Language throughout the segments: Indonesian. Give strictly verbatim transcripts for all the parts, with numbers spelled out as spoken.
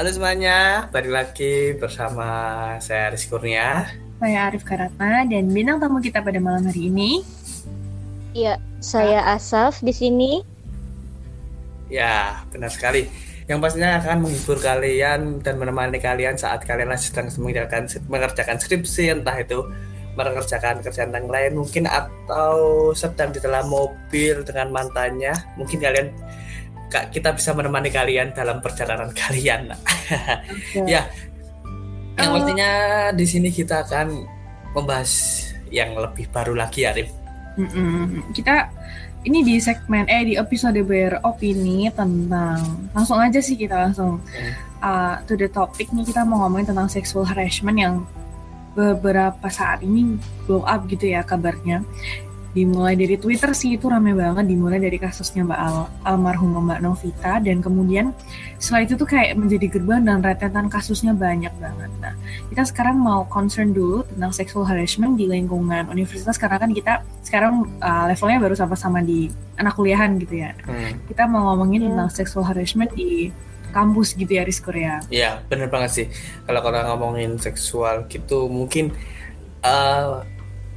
Halo semuanya, balik lagi bersama saya Arif Kurnia, saya Arif Karatma, dan bintang tamu kita pada malam hari ini. Iya, saya Asaf di sini. Ya, benar sekali. Yang pastinya akan menghibur kalian dan menemani kalian saat kalian sedang mengerjakan, mengerjakan skripsi, entah itu mengerjakan kerjaan yang lain mungkin, atau sedang di dalam mobil dengan mantannya. Mungkin kalian, kita bisa menemani kalian dalam perjalanan kalian. Okay. Ya, yang artinya uh, di sini kita akan membahas yang lebih baru lagi, Arif. Mm-mm. Kita ini di segmen eh di episode BEROPINI tentang, langsung aja sih kita langsung mm. uh, to the topic nih. Kita mau ngomongin tentang sexual harassment yang beberapa saat ini blow up gitu ya kabarnya. Dimulai dari Twitter sih, itu rame banget. Dimulai dari kasusnya Mbak Al, Almarhum Mbak Novita, dan kemudian setelah itu tuh kayak menjadi gerbang dan rentetan kasusnya banyak banget. Nah, kita sekarang mau concern dulu tentang sexual harassment di lingkungan universitas, karena kan kita sekarang uh, levelnya baru sama-sama di anak kuliahan gitu ya. hmm. Kita mau ngomongin hmm. tentang sexual harassment di kampus gitu ya, Riz Korea. Iya, bener banget sih. Kalau kalau ngomongin seksual gitu, mungkin uh,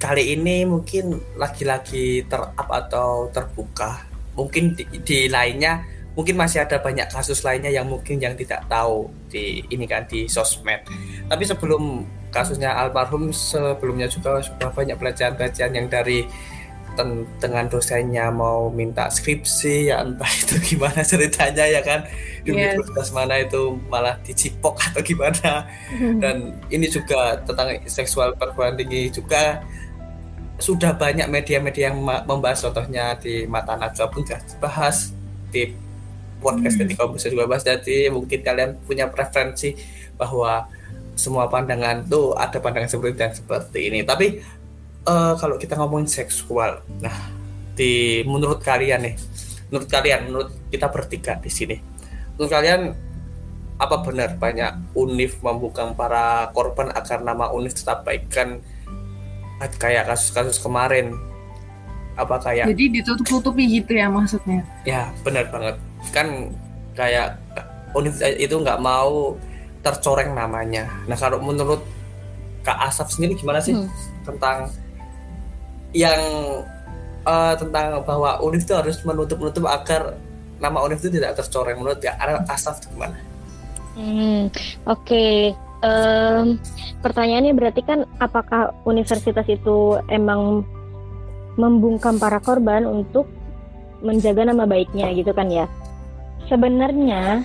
kali ini mungkin lagi-lagi ter-up atau terbuka. Mungkin di, di lainnya, mungkin masih ada banyak kasus lainnya yang mungkin yang tidak tahu di ini kan di sosmed. Tapi sebelum kasusnya Almarhum, sebelumnya juga sudah banyak pelecehan-pelecehan yang dari ten- dengan dosennya mau minta skripsi, ya entah itu gimana ceritanya ya kan, di yes. universitas mana itu malah dicipok atau gimana. Dan ini juga tentang seksual perguruan tinggi juga. Sudah banyak media-media yang membahas, contohnya di Mata Naga pun sudah dibahas, di podcast dari kampus juga bahas. Jadi mungkin kalian punya preferensi bahwa semua pandangan tuh ada pandangan seperti dan seperti ini. Tapi uh, kalau kita ngomongin seksual, nah di menurut kalian nih, menurut kalian, menurut kita bertiga di sini, menurut kalian apa benar banyak univ membuka para korban agar nama univ tetap baik? Kan kayak kasus-kasus kemarin, apa kayak jadi ditutup-tutupi gitu ya maksudnya? Ya benar banget, kan kayak universitas itu nggak mau tercoreng namanya. Nah, kalau menurut Kak Asaf sendiri gimana sih hmm. tentang yang uh, tentang bahwa univ itu harus menutup-nutup agar nama univ itu tidak tercoreng? Menurut Kak Asaf gimana? Hmm, oke. Okay. Um, pertanyaannya berarti kan apakah universitas itu emang membungkam para korban untuk menjaga nama baiknya gitu kan ya? Sebenarnya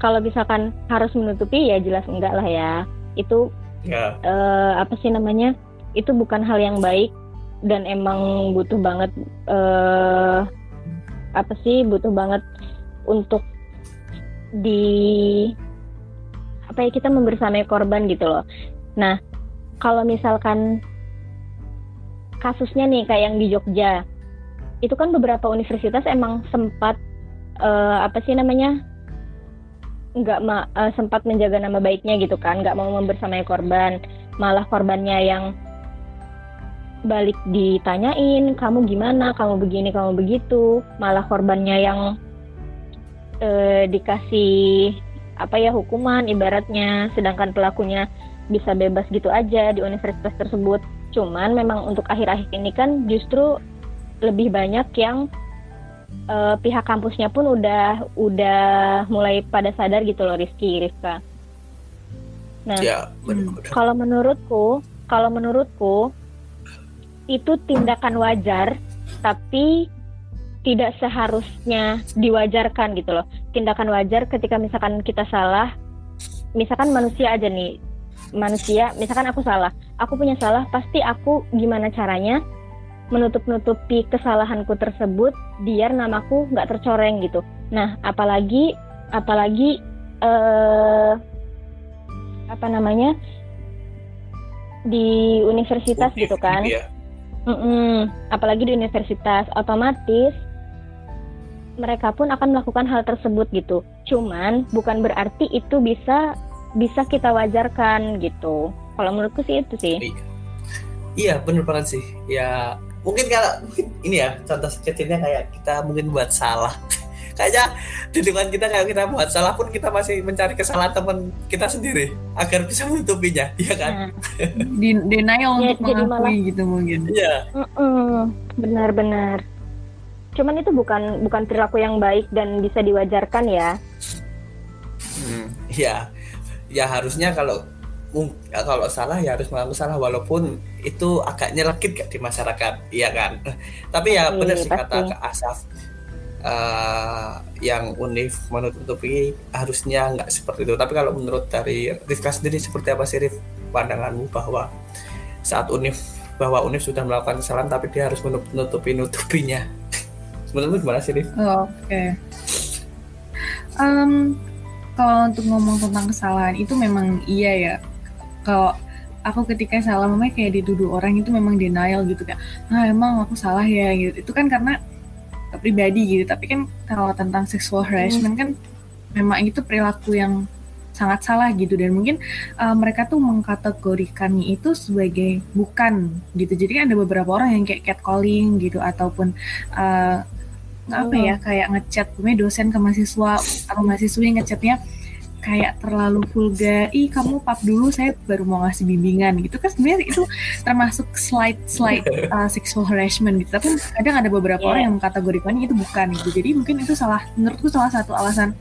kalau misalkan harus menutupi ya jelas enggak lah ya. Itu yeah. uh, apa sih namanya? Itu bukan hal yang baik dan emang butuh banget uh, apa sih? Butuh banget untuk di apa ya, kita membersamai korban gitu loh. Nah, kalau misalkan kasusnya nih kayak yang di Jogja, itu kan beberapa universitas emang sempat uh, apa sih namanya, nggak ma- uh, sempat menjaga nama baiknya gitu kan, nggak mau membersamai korban, malah korbannya yang balik ditanyain, kamu gimana, kamu begini, kamu begitu, malah korbannya yang uh, dikasih apa ya, hukuman ibaratnya, sedangkan pelakunya bisa bebas gitu aja di universitas tersebut. Cuman memang untuk akhir-akhir ini kan justru lebih banyak yang uh, pihak kampusnya pun udah udah mulai pada sadar gitu loh, Rizky, Rizka. Nah, ya, kalau menurutku, kalau menurutku itu tindakan wajar, tapi tidak seharusnya diwajarkan gitu loh. Tindakan wajar ketika misalkan kita salah, misalkan manusia aja nih, manusia, misalkan aku salah, aku punya salah, pasti aku gimana caranya menutup-nutupi kesalahanku tersebut biar namaku nggak tercoreng gitu. Nah, apalagi apalagi eh, apa namanya di universitas U F, gitu kan? Iya. Apalagi di universitas, otomatis mereka pun akan melakukan hal tersebut gitu. Cuman bukan berarti itu bisa bisa kita wajarkan gitu. Kalau menurutku sih itu sih. Iya, benar banget sih. Ya mungkin kalau mungkin ini ya contoh kecilnya kayak kita mungkin buat salah. Kayaknya didikan kita kalau kita buat salah pun kita masih mencari kesalahan teman kita sendiri agar bisa menutupinya, ya kan? Hmm. Denial ya, untuk mengakui gitu mungkin. Iya. Benar-benar. Cuman itu bukan bukan perilaku yang baik dan bisa diwajarkan ya. Hmm, ya, ya harusnya kalau kalau salah ya harus mengaku salah walaupun itu agak nyelekit gak di masyarakat, iya kan? Tapi ya benar sih kata Kak Asaf, uh, yang Unif menutupi harusnya nggak seperti itu. Tapi kalau menurut dari Rifka sendiri seperti apa sih Rif pandanganmu bahwa saat Unif bahwa Unif sudah melakukan kesalahan tapi dia harus menutupi nutupinya? Menurut gimana sih, Rif? Oh, Oke. Okay. Um, kalau untuk ngomong tentang kesalahan itu memang iya ya. Kalau aku ketika salah, memang kayak dituduh orang itu memang denial gitu kan. Ah emang aku salah ya gitu. Itu kan karena pribadi gitu. Tapi kan kalau tentang sexual harassment hmm. kan memang itu perilaku yang sangat salah gitu dan mungkin uh, mereka tuh mengkategorikannya itu sebagai bukan gitu. Jadi kan ada beberapa orang yang kayak catcalling gitu ataupun uh, apa ya kayak ngechat gue dosen ke mahasiswa atau mahasiswi ngechatnya kayak terlalu vulgar, ih kamu pap dulu saya baru mau ngasih bimbingan gitu kan, sebenarnya itu termasuk slight slight uh, sexual harassment gitu. Tapi kadang ada beberapa yeah. orang yang mengkategorikannya itu bukan gitu. Jadi mungkin itu salah, menurutku salah satu alasan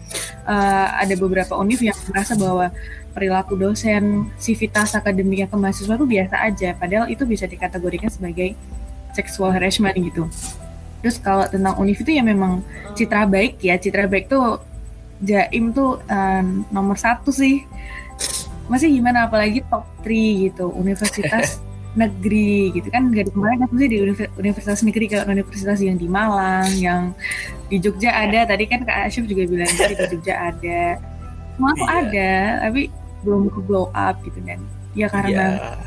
uh, ada beberapa univ yang merasa bahwa perilaku dosen, civitas akademiknya ke mahasiswa itu biasa aja, padahal itu bisa dikategorikan sebagai sexual harassment gitu. Terus kalau tentang univ itu ya memang citra baik ya, citra baik tuh Jaim tuh um, nomor satu sih. Masih gimana apalagi top tiga gitu, universitas negeri gitu kan. Dari kemarin aku sih di universitas negeri, kalau universitas yang di Malang, yang di Jogja ada. Tadi kan Kak Asyaf juga bilang tadi di Jogja ada. Cuma aku yeah. ada, tapi belum ke blow up gitu kan. Ya karena yeah.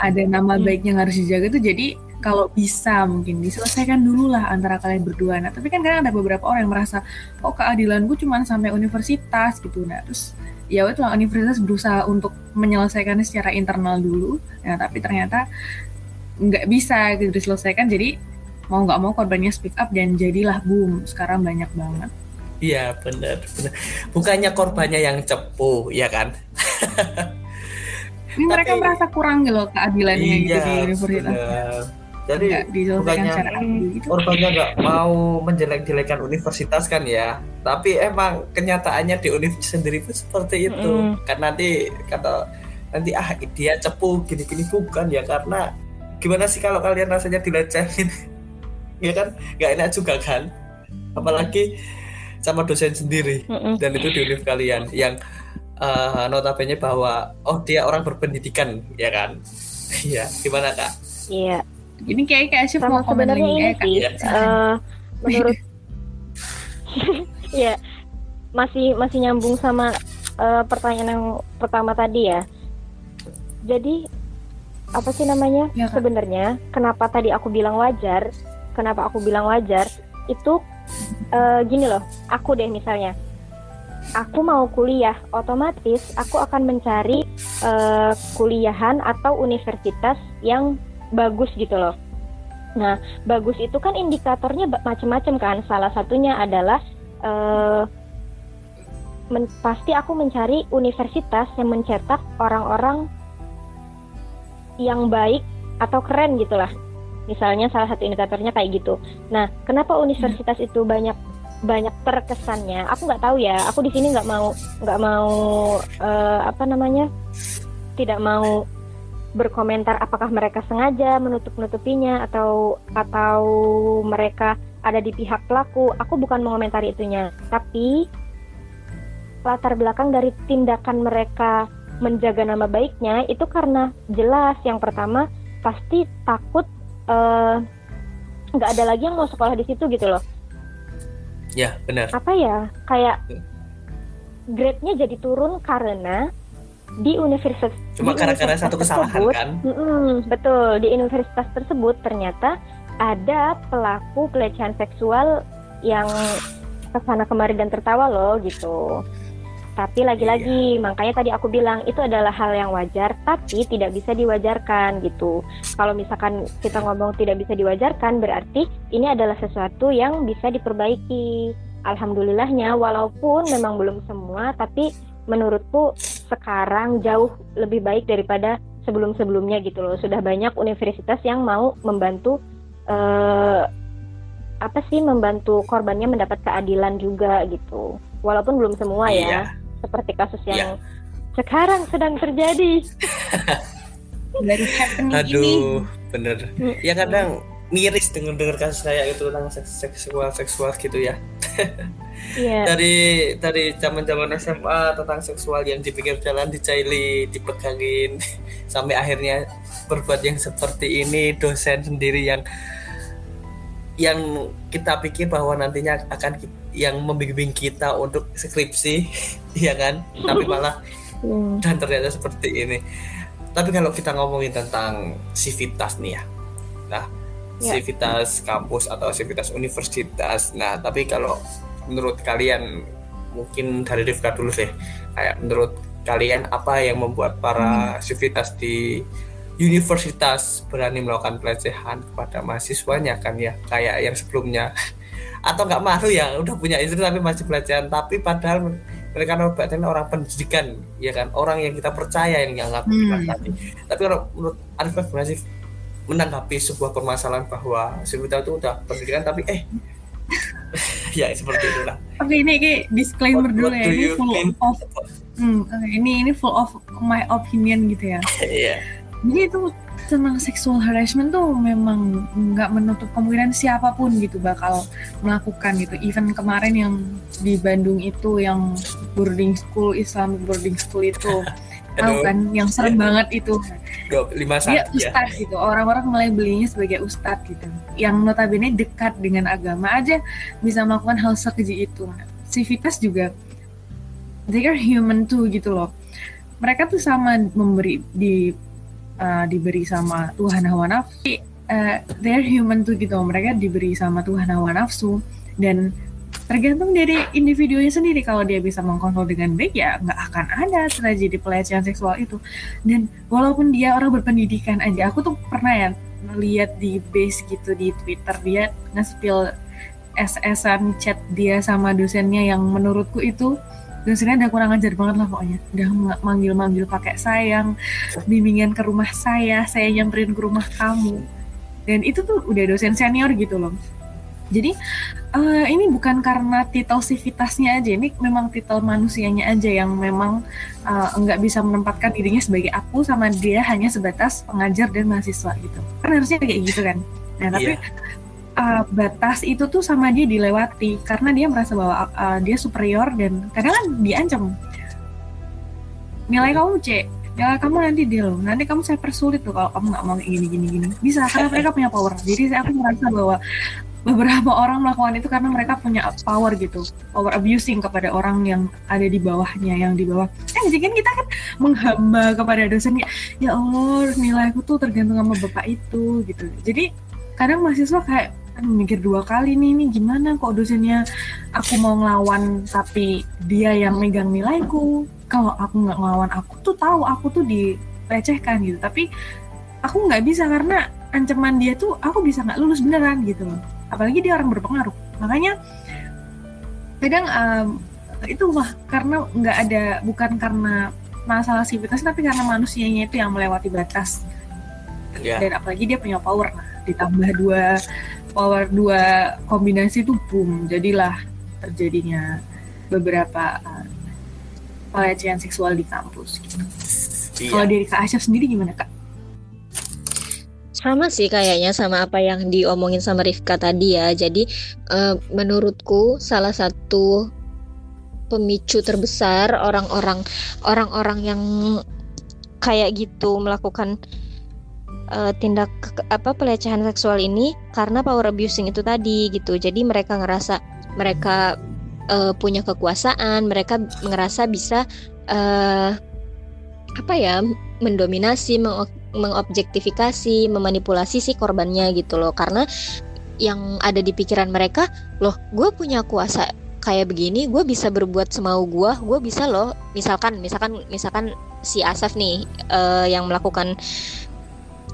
ada nama baiknya yang harus dijaga tuh, jadi kalau bisa mungkin diselesaikan dulu lah antara kalian berdua. Nah, tapi kan kadang ada beberapa orang yang merasa, oh keadilan gue cuma sampai universitas gitu. Nah, terus ya itu universitas berusaha untuk menyelesaikannya secara internal dulu. Nah, tapi ternyata nggak bisa gitu diselesaikan. Jadi mau nggak mau korbannya speak up dan jadilah boom. Sekarang banyak banget. Iya benar. Bukannya korbannya yang cepu, ya kan? Ini tapi, mereka merasa kurang gitu loh keadilannya iya, gitu di universitas. Bener. Jadi bukannya korbannya nggak mau menjelek-jelekan universitas kan ya, tapi emang kenyataannya di univ sendiri pun seperti itu. Mm. Kan nanti kata nanti ah dia cepu gini-gini bukan ya, karena gimana sih kalau kalian rasanya dilecehin, ya kan nggak enak juga kan, apalagi sama dosen sendiri Mm-mm. dan itu di univ kalian yang uh, notabene bahwa oh dia orang berpendidikan ya kan, ya gimana Kak? Iya. Yeah. Ini kayak kayak sih mau komen ini sih, uh, menurut ya masih masih nyambung sama uh, pertanyaan yang pertama tadi ya. Jadi apa sih namanya ya, kan? Sebenarnya kenapa tadi aku bilang wajar? Kenapa aku bilang wajar? Itu uh, gini loh, aku deh misalnya, aku mau kuliah, otomatis aku akan mencari uh, kuliahan atau universitas yang bagus gitu loh. Nah, bagus itu kan indikatornya macam-macam kan. Salah satunya adalah uh, men- pasti aku mencari universitas yang mencetak orang-orang yang baik atau keren gitulah. Misalnya salah satu indikatornya kayak gitu. Nah, kenapa universitas itu banyak banyak terkesannya? Aku nggak tahu ya. Aku di sini nggak mau nggak mau uh, apa namanya? Tidak mau berkomentar apakah mereka sengaja menutup-nutupinya atau atau mereka ada di pihak pelaku. Aku bukan mengomentari itunya, tapi latar belakang dari tindakan mereka menjaga nama baiknya itu karena jelas yang pertama pasti takut nggak uh, ada lagi yang mau sekolah di situ gitu loh. Ya benar. Apa ya kayak grade-nya jadi turun karena di universitas cuma karena satu kesalahan tersebut, kan? Mm, betul, di universitas tersebut ternyata ada pelaku pelecehan seksual yang kesana kemari dan tertawa loh gitu. Tapi lagi-lagi, iya. makanya tadi aku bilang itu adalah hal yang wajar, tapi tidak bisa diwajarkan gitu. Kalau misalkan kita ngomong tidak bisa diwajarkan, berarti ini adalah sesuatu yang bisa diperbaiki. alhamdulillahnya walaupun memang belum semua, tapi menurutku sekarang jauh lebih baik daripada sebelum-sebelumnya gitu loh. Sudah banyak universitas yang mau membantu eh, apa sih membantu korbannya mendapat keadilan juga gitu. Walaupun belum semua ya, iya. seperti kasus yang iya. sekarang sedang terjadi. Dari happening Aduh, ini. Aduh, bener. Ya kadang miris dengan dengar kasus kayak gitu tentang seksual-seksual gitu ya. Yeah. Dari dari zaman-zaman S M A tentang seksual yang dipikir jalan, dicaili, dipegangin, sampai akhirnya berbuat yang seperti ini, dosen sendiri yang yang kita pikir bahwa nantinya akan yang membimbing kita untuk skripsi, ya kan? Tapi malah yeah. dan ternyata seperti ini. Tapi kalau kita ngomongin tentang civitas nih ya, nah yeah. civitas kampus atau civitas universitas, nah tapi kalau menurut kalian, mungkin dari Rifka dulu deh, kayak menurut kalian apa yang membuat para civitas di universitas berani melakukan pelecehan kepada mahasiswanya kan ya, kayak yang sebelumnya, atau nggak malu ya, udah punya istri tapi masih pelecehan, tapi padahal mereka nobatnya orang pendidikan, ya kan, orang yang kita percaya yang nggak ngaku tadi. Tapi kalau menurut Arif gimana sih menanggapi sebuah permasalahan bahwa civitas itu udah pendidikan tapi eh ya seperti itulah. Oke okay, ini, ini disclaimer what, what dulu ya ini full of hmm, okay. ini ini full of my opinion gitu ya. Yeah. Jadi itu tentang sexual harassment tuh memang nggak menutup kemungkinan siapapun gitu bakal melakukan gitu. Even kemarin yang di Bandung itu yang boarding school Islamic boarding school itu tahu kan yang serem banget itu. lima puluh satu dia ustad ya. Gitu, orang-orang mulai belinya sebagai ustad gitu. Yang notabene dekat dengan agama aja bisa melakukan hal sekeji itu. Civitas juga, they are human too gitu loh. Mereka tuh sama memberi di uh, diberi sama Tuhan hawa nafsu. Uh, they are human too gitu. Mereka diberi sama Tuhan hawa nafsu dan tergantung dari individunya sendiri. Kalau dia bisa mengkontrol dengan baik ya nggak akan ada terjadi pelecehan seksual itu. Dan walaupun dia orang berpendidikan aja, aku tuh pernah ya lihat di base gitu di Twitter dia nge-spill S S-an chat dia sama dosennya yang menurutku itu dosennya udah kurang ajar banget lah pokoknya. Udah manggil-manggil pakai sayang, bimbingan ke rumah saya, saya nyamperin ke rumah kamu. Dan itu tuh udah dosen senior gitu loh. Jadi uh, ini bukan karena titel civitasnya aja, ini memang titel manusianya aja yang memang uh, nggak bisa menempatkan dirinya sebagai aku sama dia hanya sebatas pengajar dan mahasiswa gitu. Kan harusnya kayak gitu kan. Nah tapi yeah. uh, batas itu tuh sama dia dilewati karena dia merasa bahwa uh, dia superior dan kadang kan diancam. Nilai kamu C, nilai kamu nanti D loh, nanti kamu saya persulit tuh kalau kamu nggak mau gini-gini-gini. Bisa karena mereka punya power. Jadi saya aku merasa bahwa beberapa orang melakukan itu karena mereka punya power gitu, power abusing kepada orang yang ada di bawahnya, yang di bawah. Eh, jadi kan kita kan menghamba kepada dosennya. Ya Allah, nilai aku tuh tergantung sama bapak itu gitu. Jadi kadang mahasiswa kayak mikir dua kali nih, ini gimana kok dosennya aku mau ngelawan tapi dia yang megang nilaiku. Kalau aku nggak ngelawan, aku tuh tahu aku tuh dilecehkan gitu. Tapi aku nggak bisa karena ancaman dia tuh aku bisa nggak lulus beneran gitu loh. Apalagi dia orang berpengaruh, makanya kadang um, itu mah karena nggak ada, bukan karena masalah civitas tapi karena manusianya itu yang melewati batas yeah. dan apalagi dia punya power. Nah ditambah dua power, dua kombinasi itu boom, jadilah terjadinya beberapa uh, pelecehan seksual di kampus gitu. yeah. Kalau dari Kak Asaf sendiri gimana Kak? Sama sih kayaknya sama apa yang diomongin sama Rifka tadi ya. Jadi e, menurutku salah satu pemicu terbesar orang-orang orang-orang yang kayak gitu melakukan e, tindak apa pelecehan seksual ini karena power abusing itu tadi gitu. Jadi mereka ngerasa mereka e, punya kekuasaan, mereka ngerasa bisa e, apa ya mendominasi, meng- mengobjektifikasi, memanipulasi si korbannya gitu loh. Karena yang ada di pikiran mereka, loh gue punya kuasa kayak begini, gue bisa berbuat semau gue, gue bisa loh. Misalkan, misalkan, misalkan si Asaf nih uh, yang melakukan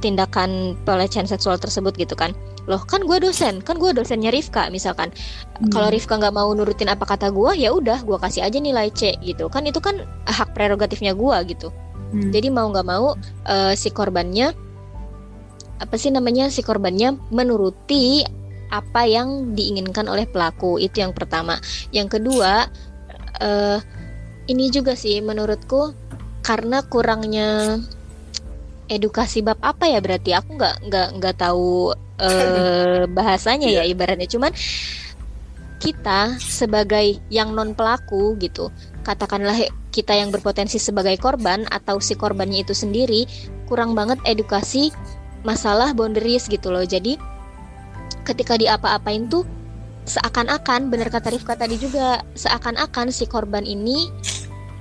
tindakan pelecehan seksual tersebut gitu kan. loh kan gue dosen, kan gue dosennya Rifka misalkan. Hmm. Kalau Rifka nggak mau nurutin apa kata gue, ya udah gue kasih aja nilai C gitu. Kan itu kan hak prerogatifnya gue gitu. Hmm. Jadi mau nggak mau uh, si korbannya apa sih namanya si korbannya menuruti apa yang diinginkan oleh pelaku, itu yang pertama. Yang kedua, uh, ini juga sih menurutku karena kurangnya edukasi bab apa ya berarti aku nggak nggak nggak tahu uh, bahasanya yeah. ya ibaratnya, cuman kita sebagai yang non pelaku gitu, katakanlah kita yang berpotensi sebagai korban atau si korbannya itu sendiri kurang banget edukasi masalah boundaries gitu loh. Jadi ketika diapa-apain tuh seakan-akan, bener kata Rifka tadi juga, seakan-akan si korban ini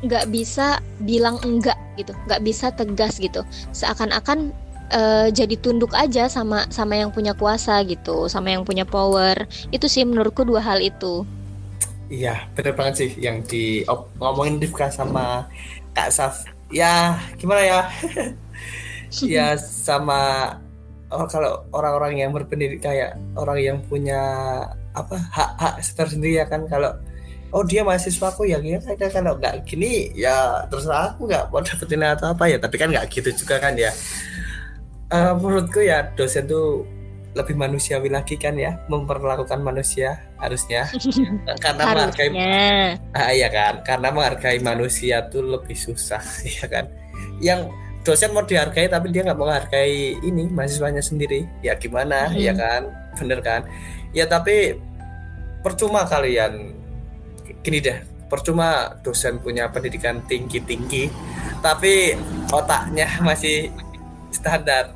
nggak bisa bilang enggak gitu, nggak bisa tegas gitu, seakan-akan uh, jadi tunduk aja sama sama yang punya kuasa gitu, sama yang punya power. Itu sih menurutku dua hal itu. Iya benar banget sih yang di oh, ngomongin Rifka sama Kak Saf. Ya gimana ya ya sama oh, kalau orang-orang yang berpendidikan kayak orang yang punya apa hak-hak tersendiri ya kan, kalau oh dia mahasiswa aku ya gini, kalau nggak gini ya terus aku nggak mau dapetin atau apa ya, tapi kan nggak gitu juga kan ya. Uh, menurutku ya dosen tuh lebih manusiawi lagi kan ya, memperlakukan manusia harusnya karena menghargai ah iya kan karena menghargai manusia tuh lebih susah ya kan. Yang dosen mau dihargai tapi dia nggak menghargai ini mahasiswanya sendiri ya gimana hmm. ya kan, bener kan ya. Tapi percuma kalian gini deh, percuma dosen punya pendidikan tinggi-tinggi tapi otaknya masih standar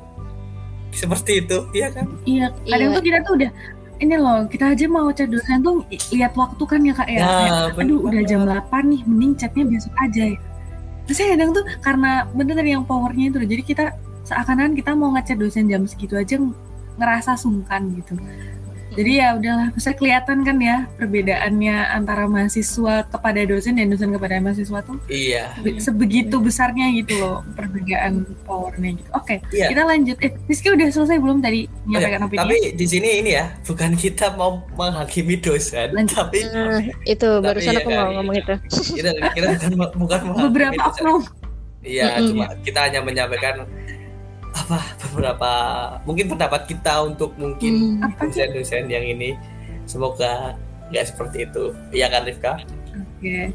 seperti itu, iya kan? Iya, kadang iya. tuh kita tuh udah ini loh, kita aja mau chat dosen tuh lihat waktu kan ya kak ya, nah, kayak, aduh udah jam delapan nih, mending chatnya besok aja ya. Terus ya kadang tuh karena bener tadi yang powernya itu, jadi kita seakan-akan kita mau ngechat dosen jam segitu aja ngerasa sungkan gitu. Jadi ya udahlah, bisa kelihatan kan ya perbedaannya antara mahasiswa kepada dosen dan dosen kepada mahasiswa tuh iya, sebegitu iya. besarnya gitu loh perbedaan powernya gitu. Oke, okay, iya. kita lanjut. Eh, Rizky udah selesai belum tadi nyampaikan opini? Tapi di sini ini ya, bukan kita mau menghakimi dosen, lanjut. Tapi uh, itu tapi barusan iya, aku mau iya. ngomong itu. Kita kira bukan beberapa oknum. Iya, mm-hmm. cuma kita hanya menyampaikan apa beberapa mungkin pendapat kita untuk mungkin hmm, dosen-dosen yang ini, semoga nggak seperti itu ya kan Rifka? Oke,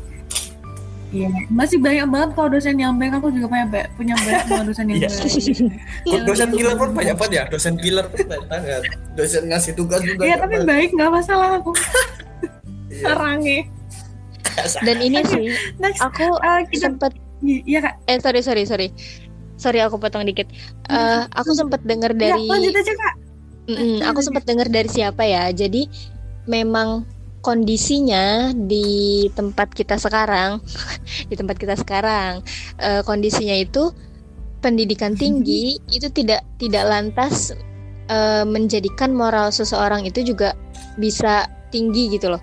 iya masih banyak banget kalau dosen yang baik, aku juga punya punya banyak dosen yang baik. ya, dosen killer pun banyak banget ya, dosen killer pun banyak banget, dosen ngasih tugas juga. Iya tapi baik nggak masalah aku sarangi. Dan ini sih next, aku uh, kita, sempat iya kak eh sorry sorry sorry. Sorry aku potong dikit. Uh, aku sempat dengar dari. Ya, lanjut aja kak. Aku sempat dengar dari siapa ya. Jadi memang kondisinya di tempat kita sekarang, di tempat kita sekarang uh, kondisinya itu pendidikan tinggi itu tidak tidak lantas uh, menjadikan moral seseorang itu juga bisa tinggi gitu loh.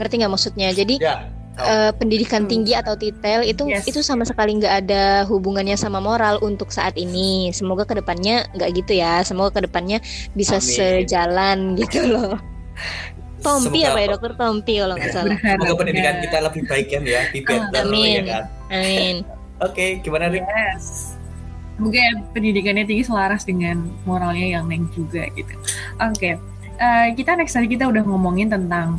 Ngerti nggak maksudnya? Jadi. Ya. Uh, pendidikan tinggi atau titel itu yes. itu sama sekali nggak ada hubungannya sama moral untuk saat ini. Semoga kedepannya nggak gitu ya. Semoga kedepannya bisa Amin. sejalan gitu loh. Tompi apa ya dokter Tompi kalau nggak salah. Semoga pendidikan kita lebih baik kan ya, lebih better ya kan. Amin. Oke, okay, gimana Rik? Yes. Semoga pendidikannya tinggi selaras dengan moralnya yang naik juga gitu. Oke, okay. uh, kita next tadi kita udah ngomongin tentang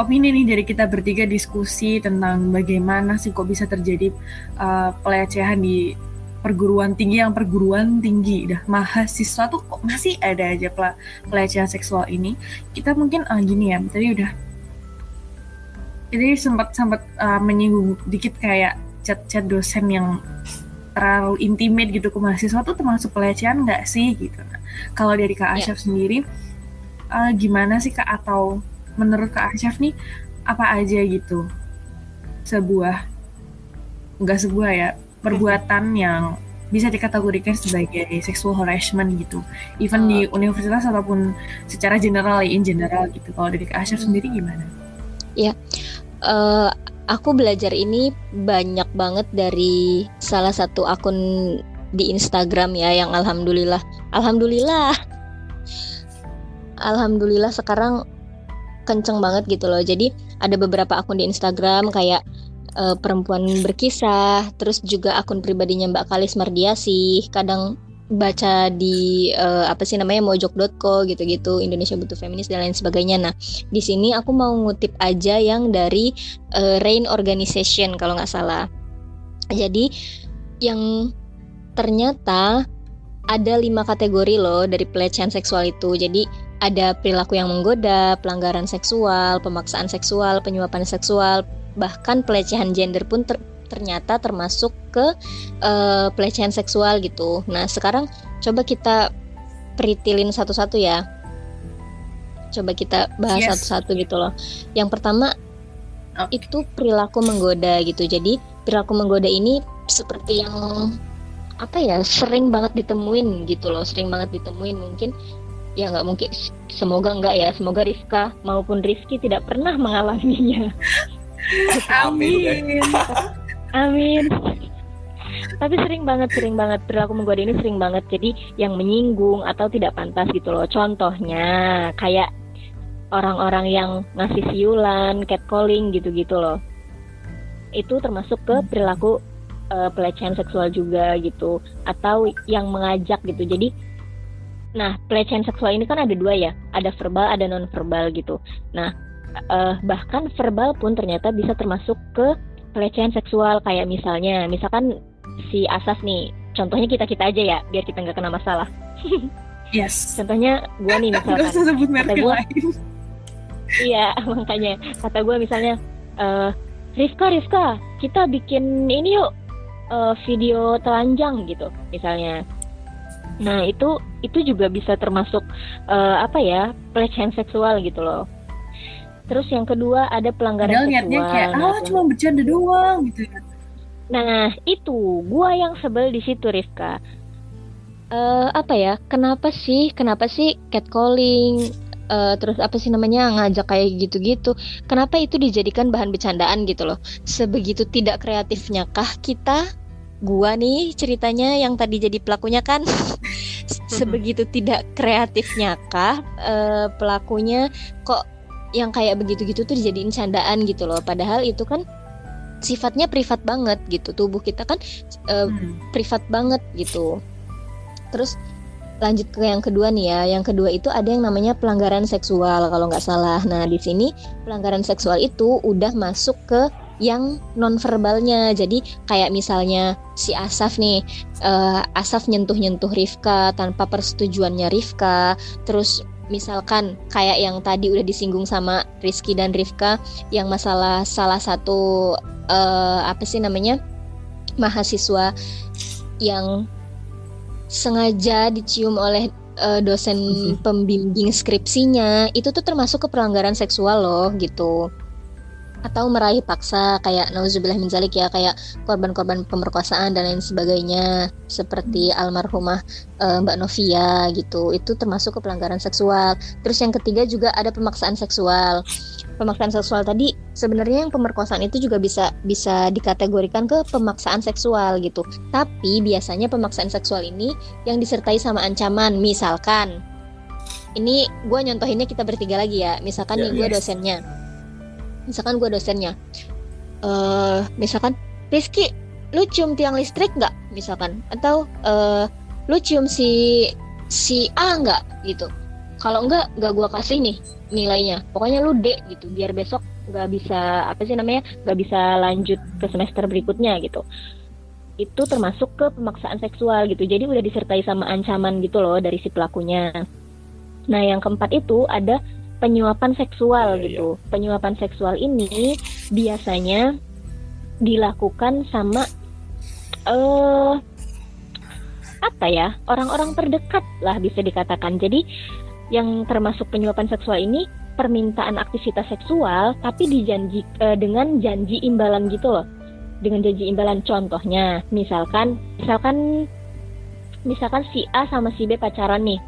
opini nih dari kita bertiga, diskusi tentang bagaimana sih kok bisa terjadi uh, pelecehan di perguruan tinggi yang perguruan tinggi dah mahasiswa tuh kok masih ada aja pelecehan seksual ini. Kita mungkin uh, gini ya, tadi udah kita sempat sempat uh, menyinggung dikit kayak chat-chat dosen yang terlalu intimate gitu ke mahasiswa tuh termasuk pelecehan nggak sih gitu. Nah, kalau dari Kak Asaf yeah. sendiri uh, gimana sih Kak, atau menurut Kak Asaf nih apa aja gitu sebuah enggak sebuah ya perbuatan yang bisa dikategorikan sebagai sexual harassment gitu, even di universitas ataupun secara general in general gitu. Kalau dari Kak Asaf sendiri gimana? Ya, uh, aku belajar ini banyak banget dari salah satu akun di Instagram ya yang alhamdulillah alhamdulillah alhamdulillah sekarang kenceng banget gitu loh. Jadi ada beberapa akun di Instagram kayak uh, perempuan berkisah, terus juga akun pribadinya Mbak Kalis Mardiasih, kadang baca di uh, apa sih namanya mojok dot co gitu-gitu, Indonesia Butuh Feminis dan lain sebagainya. Nah, di sini aku mau ngutip aja yang dari uh, RAINN Organization kalau nggak salah. Jadi yang ternyata ada lima kategori loh dari pelecehan seksual itu. Jadi ada perilaku yang menggoda, pelanggaran seksual, pemaksaan seksual, penyuapan seksual, bahkan pelecehan gender pun ter- ternyata termasuk ke uh, pelecehan seksual gitu. Nah, sekarang coba kita peritilin satu-satu ya. Coba kita bahas yes. satu-satu gitu loh. Yang pertama okay. itu perilaku menggoda gitu. Jadi perilaku menggoda ini seperti yang apa ya, sering banget ditemuin gitu loh, sering banget ditemuin mungkin, ya nggak mungkin, semoga nggak ya, semoga Rifka maupun Rifki tidak pernah mengalaminya. Amin. Amin. Tapi sering banget, sering banget perilaku menggoda ini sering banget, jadi yang menyinggung atau tidak pantas gitu loh. Contohnya kayak orang-orang yang ngasih siulan, catcalling gitu-gitu loh. Itu termasuk ke perilaku pelecehan seksual juga gitu, atau yang mengajak gitu. Jadi nah, pelecehan seksual ini kan ada dua ya, ada verbal, ada non verbal gitu. Nah eh, bahkan verbal pun ternyata bisa termasuk ke pelecehan seksual. Kayak misalnya misalkan si Asaf nih, contohnya kita-kita aja ya biar kita gak kena masalah. Yes. Contohnya gue nih misalkan gak usah sebut merek lain. Iya makanya, kata gue misalnya eh, Rifka, Rifka kita bikin ini yuk, video telanjang gitu misalnya. Nah itu itu juga bisa termasuk uh, apa ya, pelecehan seksual gitu loh. Terus yang kedua ada pelanggaran padahal seksual. Padahal niatnya kayak ah gitu, cuma bercanda doang gitu. Nah itu gua yang sebel di situ Rifka. Uh, apa ya? Kenapa sih? Kenapa sih catcalling? Uh, terus apa sih namanya, ngajak kayak gitu-gitu, kenapa itu dijadikan bahan bercandaan gitu loh? Sebegitu tidak kreatifnya kah kita? Gua nih ceritanya yang tadi jadi pelakunya kan. Sebegitu tidak kreatifnya kah uh, pelakunya, kok yang kayak begitu-gitu tuh dijadiin candaan gitu loh. Padahal itu kan sifatnya privat banget gitu. Tubuh kita kan uh, hmm. privat banget gitu. Terus lanjut ke yang kedua nih ya. Yang kedua itu ada yang namanya pelanggaran seksual kalau nggak salah. Nah di sini pelanggaran seksual itu udah masuk ke yang non verbalnya. Jadi kayak misalnya si Asaf nih, uh, Asaf nyentuh-nyentuh Rifka tanpa persetujuannya Rifka. Terus misalkan kayak yang tadi udah disinggung sama Rizky dan Rifka, yang masalah salah satu uh, apa sih namanya mahasiswa yang sengaja dicium oleh uh, dosen pembimbing skripsinya, itu tuh termasuk ke pelanggaran seksual loh gitu. Atau meraih paksa kayak nauzubillah min zalik ya, kayak korban-korban pemerkosaan dan lain sebagainya seperti almarhumah uh, Mbak Novia gitu. Itu termasuk ke pelanggaran seksual. Terus yang ketiga juga ada pemaksaan seksual. Pemaksaan seksual tadi sebenarnya yang pemerkosaan itu juga bisa bisa dikategorikan ke pemaksaan seksual gitu. Tapi biasanya pemaksaan seksual ini yang disertai sama ancaman. Misalkan ini gue nyontohinnya kita bertiga lagi ya. Misalkan yeah, nih gue yes. dosennya. Misalkan gue dosennya. Uh, misalkan Rizky, lu cium tiang listrik nggak? Misalkan. Atau uh, lu cium si si A nggak gitu. Kalau enggak, enggak gue kasih nih nilainya. Pokoknya lu D gitu, biar besok enggak bisa, apa sih namanya, enggak bisa lanjut ke semester berikutnya gitu. Itu termasuk ke pemaksaan seksual gitu. Jadi udah disertai sama ancaman gitu loh dari si pelakunya. Nah yang keempat itu ada penyuapan seksual ya, gitu ya. Penyuapan seksual ini biasanya dilakukan sama uh, apa ya, orang-orang terdekat lah bisa dikatakan. Jadi yang termasuk penyuapan seksual ini permintaan aktivitas seksual tapi dijanji eh, dengan janji imbalan gitu loh. Dengan janji imbalan, contohnya misalkan misalkan misalkan si A sama si B pacaran nih.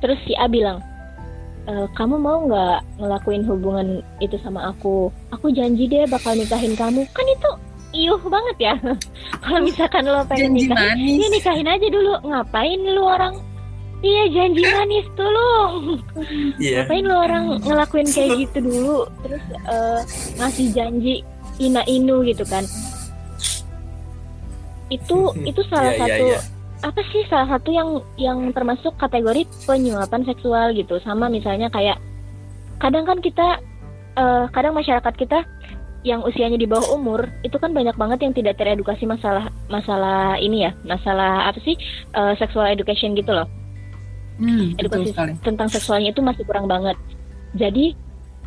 Terus si A bilang, e, kamu mau nggak ngelakuin hubungan itu sama aku? Aku janji deh bakal nikahin kamu. Kan itu iuh banget ya. Kalau misalkan lo pengen nikahin, ya nikahin aja dulu. Ngapain lu orang Iya, janji manis tuh lo. Yeah. Ngapain lo orang ngelakuin kayak gitu dulu, terus uh, ngasih janji ina inu gitu kan? Itu itu salah yeah, satu yeah, yeah. apa sih salah satu yang yang termasuk kategori penyuapan seksual gitu. Sama misalnya kayak kadang kan kita uh, kadang masyarakat kita yang usianya di bawah umur itu kan banyak banget yang tidak teredukasi masalah masalah ini ya, masalah apa sih uh, sexual education gitu loh. Hmm, edukasi tentang seksualnya itu masih kurang banget. Jadi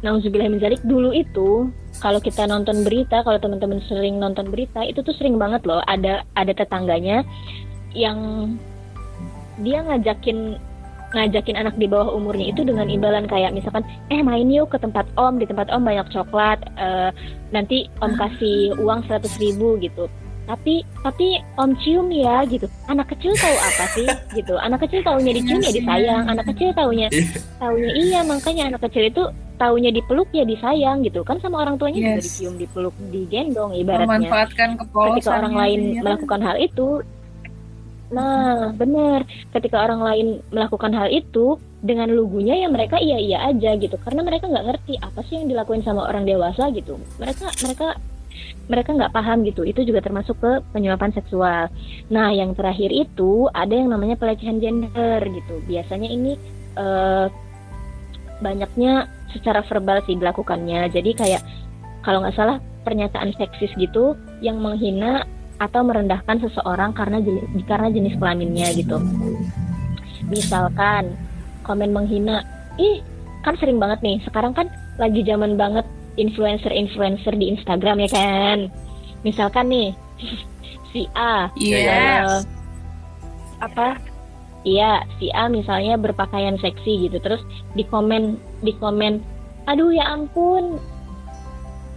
nauzubillah min dzalik, dulu itu kalau kita nonton berita, kalau teman-teman sering nonton berita, itu tuh sering banget loh ada ada tetangganya yang dia ngajakin ngajakin anak di bawah umurnya itu dengan imbalan kayak misalkan eh main yuk ke tempat om, di tempat om banyak coklat, eh, nanti om kasih uang seratus ribu gitu. Tapi tapi om cium ya gitu. Anak kecil tahu apa sih gitu. Anak kecil taunya dicium ya disayang. Anak kecil taunya taunya iya, makanya anak kecil itu taunya dipeluk ya disayang gitu. Kan sama orang tuanya yes. juga dicium, dipeluk, digendong ibaratnya. Memanfaatkan kepolosan ketika orang lain ya. melakukan hal itu. Nah, benar. Ketika orang lain melakukan hal itu dengan lugunya ya mereka iya-iya aja gitu. Karena mereka enggak ngerti apa sih yang dilakuin sama orang dewasa gitu. Mereka mereka mereka nggak paham gitu, itu juga termasuk ke penyuapan seksual. Nah, yang terakhir itu ada yang namanya pelecehan gender gitu. Biasanya ini uh, banyaknya secara verbal sih dilakukannya. Jadi kayak kalau nggak salah pernyataan seksis gitu yang menghina atau merendahkan seseorang karena jenis, karena jenis kelaminnya gitu. Misalkan komen menghina, ih kan sering banget nih. Sekarang kan lagi zaman banget influencer-influencer di Instagram ya kan. Misalkan nih si A yes. uh, apa? Iya, si A misalnya berpakaian seksi gitu. Terus di komen di komen, aduh ya ampun,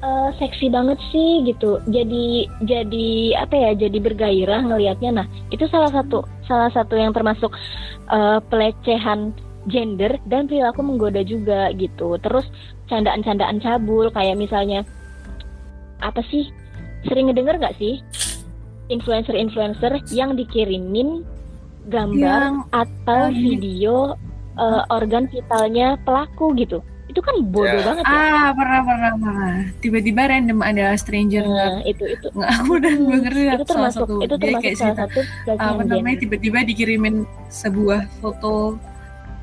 uh, seksi banget sih gitu. Jadi jadi apa ya? Jadi bergairah ngelihatnya. Nah, itu salah satu salah satu yang termasuk uh, pelecehan gender dan perilaku menggoda juga gitu. Terus candaan-candaan cabul kayak misalnya apa sih, sering ngedenger gak sih influencer-influencer yang dikirimin gambar yang, atau um, video uh, organ vitalnya pelaku gitu? Itu kan bodoh yeah. banget ya. Ah pernah pernah pernah. Tiba-tiba random ada stranger nah, gak, itu itu nggak aku udah hmm, ngerti itu termasuk satu, itu termasuk salah satu apa namanya uh, tiba-tiba dikirimin sebuah foto.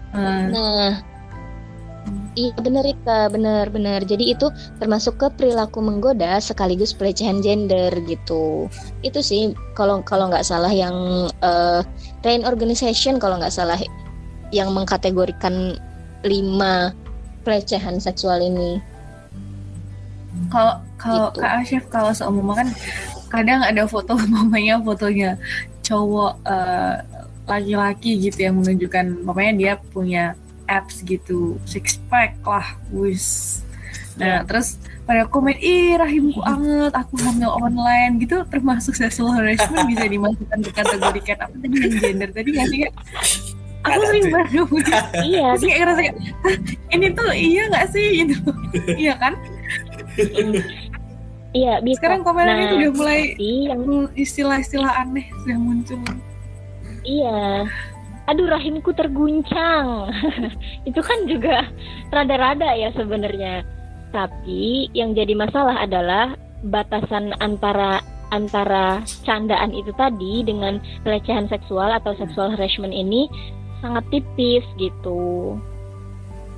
Hmm. Nah, iya benar Rika, benar-benar. Jadi itu termasuk ke perilaku menggoda sekaligus pelecehan gender gitu. Itu sih kalau kalau nggak salah yang uh, RAINN Organization kalau nggak salah yang mengkategorikan lima pelecehan seksual ini. Kalau kalau gitu. Kak Asif, kalau seumumnya kan kadang ada foto mamanya fotonya cowok. Uh, laki-laki gitu yang menunjukkan pokoknya dia punya abs gitu, six pack lah wis. Nah yeah. terus pada komen, ih rahimku anget, aku hamil online gitu, termasuk sexual harassment bisa dimasukkan ke kategori kan apa tadi yang gender tadi nggak sih? Aku sering baru iya sih kayak ngerasa kayak ini tuh iya nggak sih gitu iya kan? Iya bisa. Sekarang komenannya nah, tuh udah mulai yang... istilah-istilah aneh sudah muncul. Iya, aduh rahimku terguncang. Itu kan juga rada-rada ya sebenarnya. Tapi yang jadi masalah adalah batasan antara antara candaan itu tadi dengan pelecehan seksual atau sexual harassment ini sangat tipis gitu.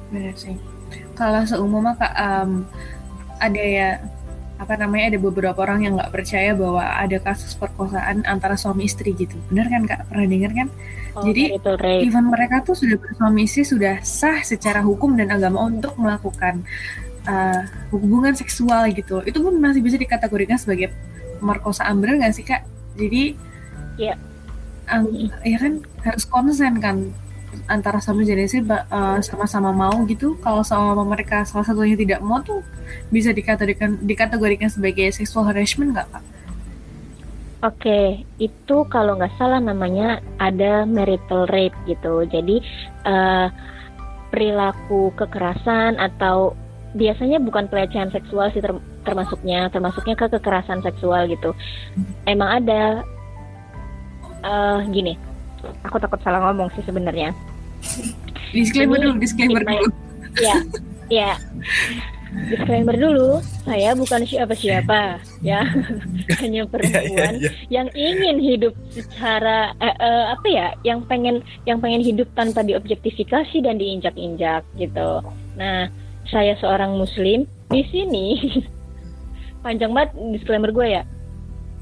Benar sih. Kalau seumumnya Kak, um, ada ya apa namanya ada beberapa orang yang nggak percaya bahwa ada kasus perkosaan antara suami istri gitu, benar kan Kak? Pernah dengar kan? Oh, jadi right. even mereka tuh sudah bersuami istri sudah sah secara hukum dan agama untuk melakukan uh, hubungan seksual gitu, itu pun masih bisa dikategorikan sebagai pemerkosaan, benar nggak sih Kak? Jadi yeah. um, ya kan harus konsen kan antara sama jenisnya uh, sama-sama mau gitu. Kalau sama mereka salah satunya tidak mau tuh bisa dikategorikan dikategorikan sebagai sexual harassment nggak Pak? Oke, itu kalau nggak salah namanya ada marital rape gitu. Jadi uh, perilaku kekerasan atau biasanya bukan pelecehan seksual sih ter- termasuknya termasuknya ke kekerasan seksual gitu. Emang ada uh, gini. Aku takut salah ngomong sih sebenarnya. Disclaimer dulu, disclaimer dulu. Iya, iya. Disclaimer dulu, saya bukan siapa-siapa, ya, hanya perempuan yeah, yeah, yeah. yang ingin hidup secara eh, eh, apa ya, yang pengen yang pengen hidup tanpa diobjektifikasi dan diinjak-injak gitu. Nah, saya seorang Muslim di sini. Panjang banget disclaimer gue ya.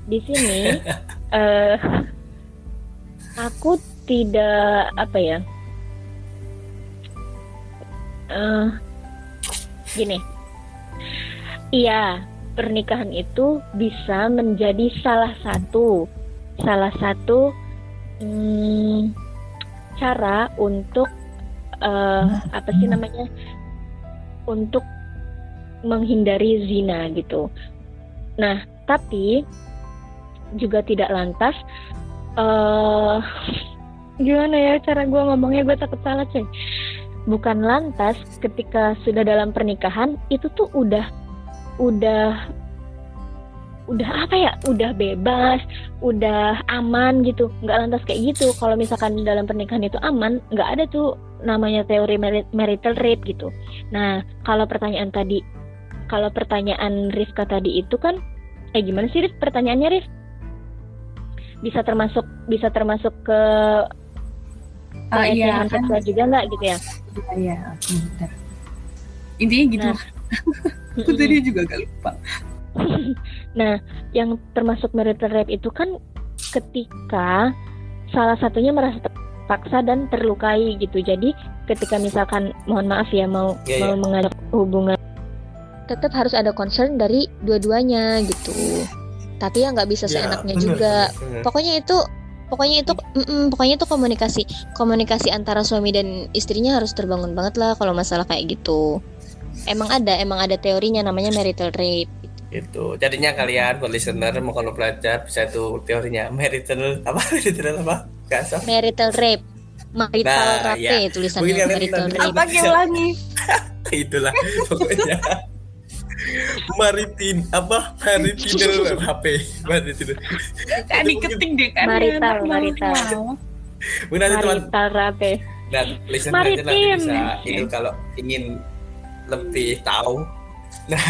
Di sini eh, aku tidak apa ya, eh, gini. Iya, pernikahan itu bisa menjadi salah satu salah satu hmm, cara untuk uh, apa sih namanya, untuk menghindari zina gitu. Nah, tapi juga tidak lantas uh, gimana ya cara gue ngomongnya, gue takut salah cuy. Bukan lantas ketika sudah dalam pernikahan itu tuh udah udah udah apa ya, udah bebas, udah aman gitu. Nggak lantas kayak gitu. Kalau misalkan dalam pernikahan itu aman, nggak ada tuh namanya teori marital rape gitu. Nah, kalau pertanyaan tadi, kalau pertanyaan Rifka tadi itu kan, eh gimana sih Rif? Pertanyaannya Rif? Bisa termasuk bisa termasuk ke pelecehan uh, iya, seksual juga nggak gitu ya? Iya, benar. Intinya gitu. Nah, aku tadi juga gak lupa. Nah, yang termasuk marital rape itu kan ketika salah satunya merasa terpaksa dan terlukai gitu. Jadi ketika misalkan, mohon maaf ya, mau yeah, mau yeah. mengajak hubungan, tetap harus ada concern dari dua-duanya gitu. Tapi ya nggak bisa seenaknya yeah, juga. Bener. Pokoknya itu, pokoknya itu, pokoknya itu komunikasi, komunikasi antara suami dan istrinya harus terbangun banget lah kalau masalah kayak gitu. Emang ada, emang ada teorinya namanya marital rape. Itu jadinya kalian buat listener mau kalau belajar bisa itu teorinya marital apa marital apa? Kasar. Marital rape. Marital nah, rape ya. Tulisannya marital rape. Apa yang lagi? Itulah pokoknya. Maritin apa? Marital H P. Marital. Kan diketing deh kan. Marital, marital. Benar itu. Marital rape. Dan listener bisa itu kalau ingin lebih tahu, nah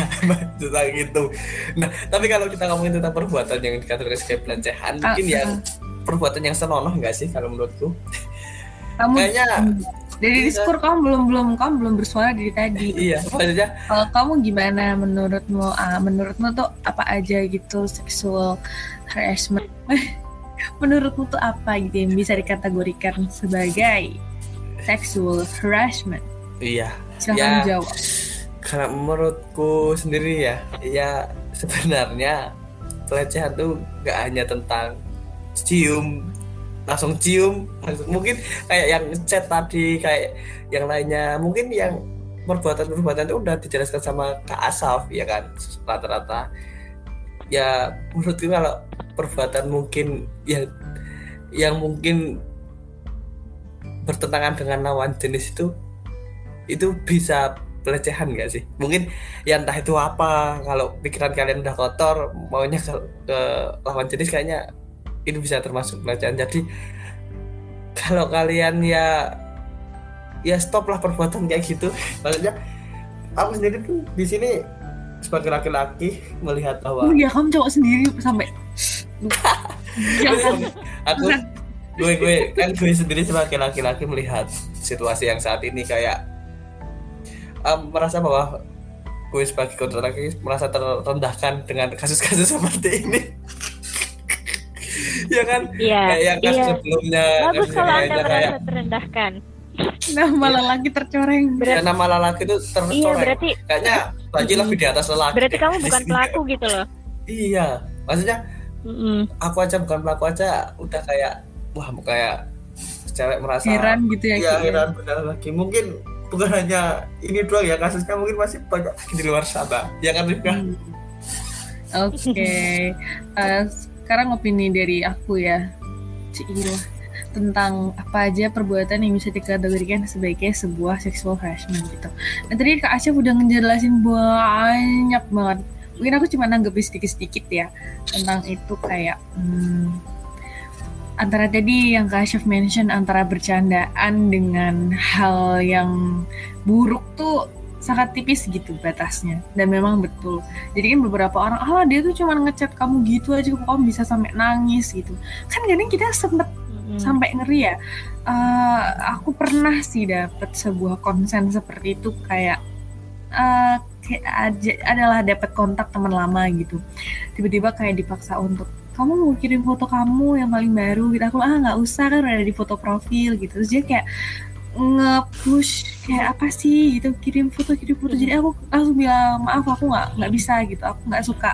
tentang itu. Nah, tapi kalau kita ngomongin tentang perbuatan yang dikategorikan sebagai pelecehan, ah, mungkin yang perbuatan yang senonoh nggak sih kalau menurutku? Kamu kayaknya dari diskur kamu belum belum kamu belum bersuara dari tadi. Iya, maksudnya kalau kamu gimana menurutmu? Ah, menurutmu tuh apa aja gitu seksual harassment? Menurutmu tuh apa gitu yang bisa dikategorikan sebagai seksual harassment? Iya. Silahkan ya, jawab. Karena menurutku sendiri ya, ya sebenarnya pelecehan tuh gak hanya tentang cium, langsung cium, langsung, mungkin kayak yang chat tadi, kayak yang lainnya, mungkin yang perbuatan-perbuatan itu udah dijelaskan sama Kak Asaf ya kan, rata-rata. Ya menurutku kalau perbuatan mungkin yang yang mungkin bertentangan dengan lawan jenis itu itu bisa pelecehan gak sih? Mungkin ya entah itu apa, kalau pikiran kalian udah kotor maunya ke, ke lawan jenis kayaknya itu bisa termasuk pelecehan. Jadi kalau kalian ya ya stop lah perbuatan kayak gitu. Maksudnya aku sendiri tuh di sini sebagai laki-laki melihat bahwa oh ya kamu cowok sendiri sampai aku gue gue kan gue sendiri sebagai laki-laki melihat situasi yang saat ini kayak Um, merasa bahwa gue sebagai kontraki merasa terendahkan dengan kasus-kasus seperti ini. Ya kan? Iya, kayak yang kasus iya. sebelumnya. Bagus kalau Anda merasa kayak terendahkan. Nama lelaki tercoreng. Berarti, ya, nama lelaki itu tercoreng. Iya, berarti kayaknya lagi lebih di atas lelaki. Berarti kamu bukan pelaku gitu loh. Iya, maksudnya mm-hmm. aku aja bukan pelaku aja udah kayak wah kayak cewek merasa heran gitu ya. Iya, heran benar lagi. Mungkin bukan hanya ini doang ya kasusnya, mungkin masih banyak di luar sana ya kan Rifka? Hmm. Oke, okay. uh, sekarang opini dari aku ya, Cila, tentang apa aja perbuatan yang bisa dikategorikan sebagai sebuah sexual harassment gitu. Nah tadi Kak Asyaf udah ngejelasin banyak banget. Mungkin aku cuma nanggepi sedikit-sedikit ya tentang itu kayak. Hmm, antara tadi yang Kak Asaf mention antara bercandaan dengan hal yang buruk tuh sangat tipis gitu batasnya, dan memang betul. Jadi kan beberapa orang, ah dia tuh cuma ngechat kamu gitu aja kok kamu bisa sampai nangis gitu. Kan kadang kita sempet hmm. sampai ngeri ya. Uh, aku pernah sih dapat sebuah konsen seperti itu, kayak uh, kayak adalah dapat kontak teman lama gitu. Tiba-tiba kayak dipaksa untuk, kamu mau kirim foto kamu yang paling baru gitu. Aku ah nggak usah, kan udah ada di foto profil gitu. Terus dia kayak nge-push kayak apa sih gitu, kirim foto kirim foto. Jadi aku langsung bilang maaf, aku nggak nggak bisa gitu, aku nggak suka,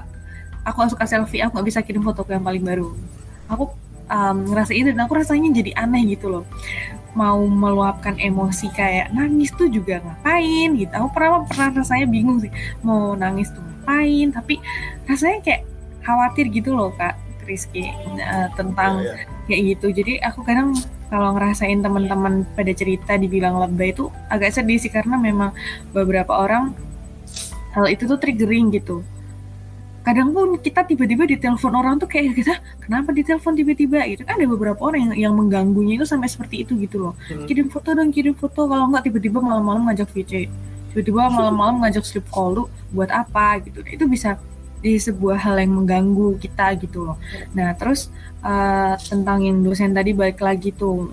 aku nggak suka selfie, aku nggak bisa kirim foto yang paling baru. Aku um, ngerasain dan aku rasanya jadi aneh gitu loh, mau meluapkan emosi kayak nangis tuh juga ngapain gitu. Aku pernah pernah rasanya bingung sih mau nangis tuh ngapain, tapi rasanya kayak khawatir gitu loh Kak Rizky, uh, tentang ya, ya. kayak gitu. Jadi aku kadang kalau ngerasain teman-teman pada cerita dibilang lebay itu agak sedih sih, karena memang beberapa orang hal itu tuh triggering gitu. Kadang pun kita tiba-tiba ditelepon orang tuh kayak kita kenapa ditelepon tiba-tiba gitu. Ada beberapa orang yang, yang mengganggunya itu sampai seperti itu gitu loh. Hmm. Kirim foto dong, kirim foto, kalau enggak tiba-tiba malam-malam ngajak V C, tiba-tiba malam-malam ngajak sleep call lu buat apa gitu. Itu bisa di sebuah hal yang mengganggu kita gitu loh. Nah terus uh, tentang yang dosen tadi, balik lagi tuh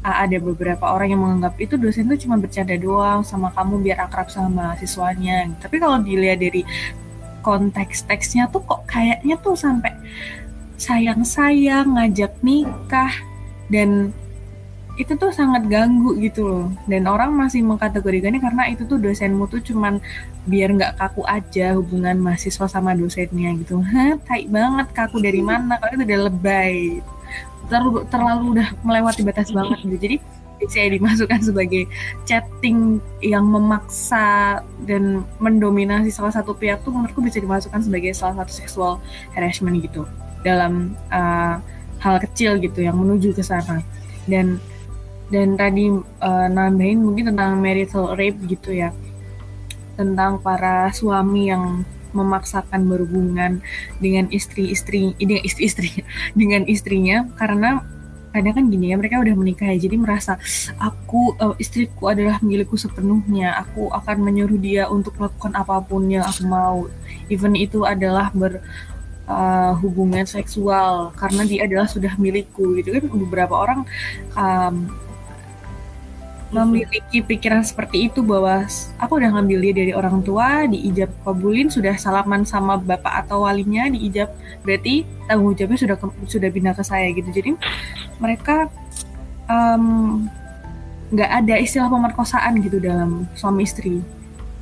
uh, ada beberapa orang yang menganggap itu dosen tuh cuma bercanda doang sama kamu biar akrab sama siswanya. Tapi kalau dilihat dari konteks teksnya tuh kok kayaknya tuh sampai sayang-sayang, ngajak nikah, dan itu tuh sangat ganggu gitu loh. Dan orang masih mengkategorikannya karena itu tuh dosenmu tuh cuman biar gak kaku aja hubungan mahasiswa sama dosennya gitu. Hah, tai banget, kaku dari mana, kalau itu udah lebay, terlalu, terlalu udah melewati batas banget gitu. Jadi saya dimasukkan sebagai chatting yang memaksa dan mendominasi salah satu pihak tuh menurutku bisa dimasukkan sebagai salah satu sexual harassment gitu, dalam uh, hal kecil gitu yang menuju ke sana. Dan Dan tadi uh, nambahin mungkin tentang marital rape gitu ya, tentang para suami yang memaksakan berhubungan dengan istri-istri, dengan istri-istri, dengan istrinya, karena kadang kan gini ya, mereka udah menikah ya, jadi merasa aku uh, istriku adalah milikku sepenuhnya, aku akan menyuruh dia untuk melakukan apapun yang aku mau, even itu adalah ber Uh, hubungan seksual, karena dia adalah sudah milikku gitu kan. Beberapa orang um, memiliki pikiran seperti itu, bahwa aku udah ngambil dia dari orang tua, diijab kabulin, sudah salaman sama bapak atau walinya diijab, berarti tanggung jawabnya sudah ke, sudah pindah ke saya gitu. Jadi mereka um, gak ada istilah pemerkosaan gitu dalam suami istri,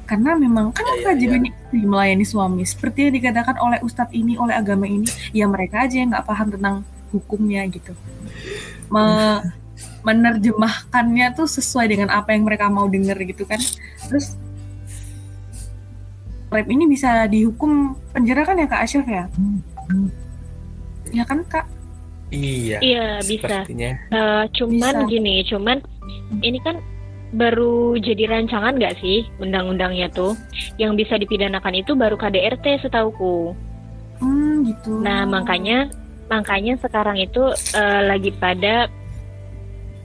karena memang kan kewajiban ya, ya, ya. melayani suami seperti yang dikatakan oleh ustadz ini, oleh agama ini, ya mereka aja yang nggak paham tentang hukumnya gitu, Me- menerjemahkannya tuh sesuai dengan apa yang mereka mau dengar gitu kan. Terus rape ini bisa dihukum penjara kan ya Kak Asaf ya? Ya kan Kak? Iya. Iya bisa. Uh, cuman bisa. Gini, cuman ini kan baru jadi rancangan nggak sih undang-undangnya tuh? Yang bisa dipidanakan itu baru K D R T setauku. Hmm, gitu. Nah makanya makanya sekarang itu uh, lagi pada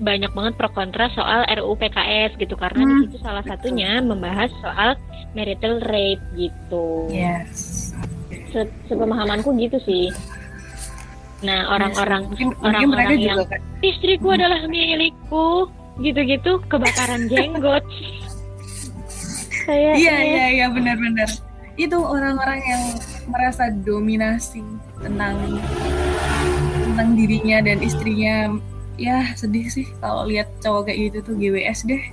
banyak banget pro kontra soal R U U P K S gitu, karena hmm, di situ salah satunya membahas soal marital rape gitu. Yes. Se- sepemahamanku gitu sih. Nah orang-orang mungkin, orang-orang mungkin mereka yang juga, kan? Istriku hmm. adalah milikku, gitu-gitu, kebakaran jenggot. Saya Iya, iya, iya, benar-benar. Itu orang-orang yang merasa dominasi tentang tentang dirinya dan istrinya. Ya, sedih sih kalau lihat cowok kayak gitu tuh, G W S deh.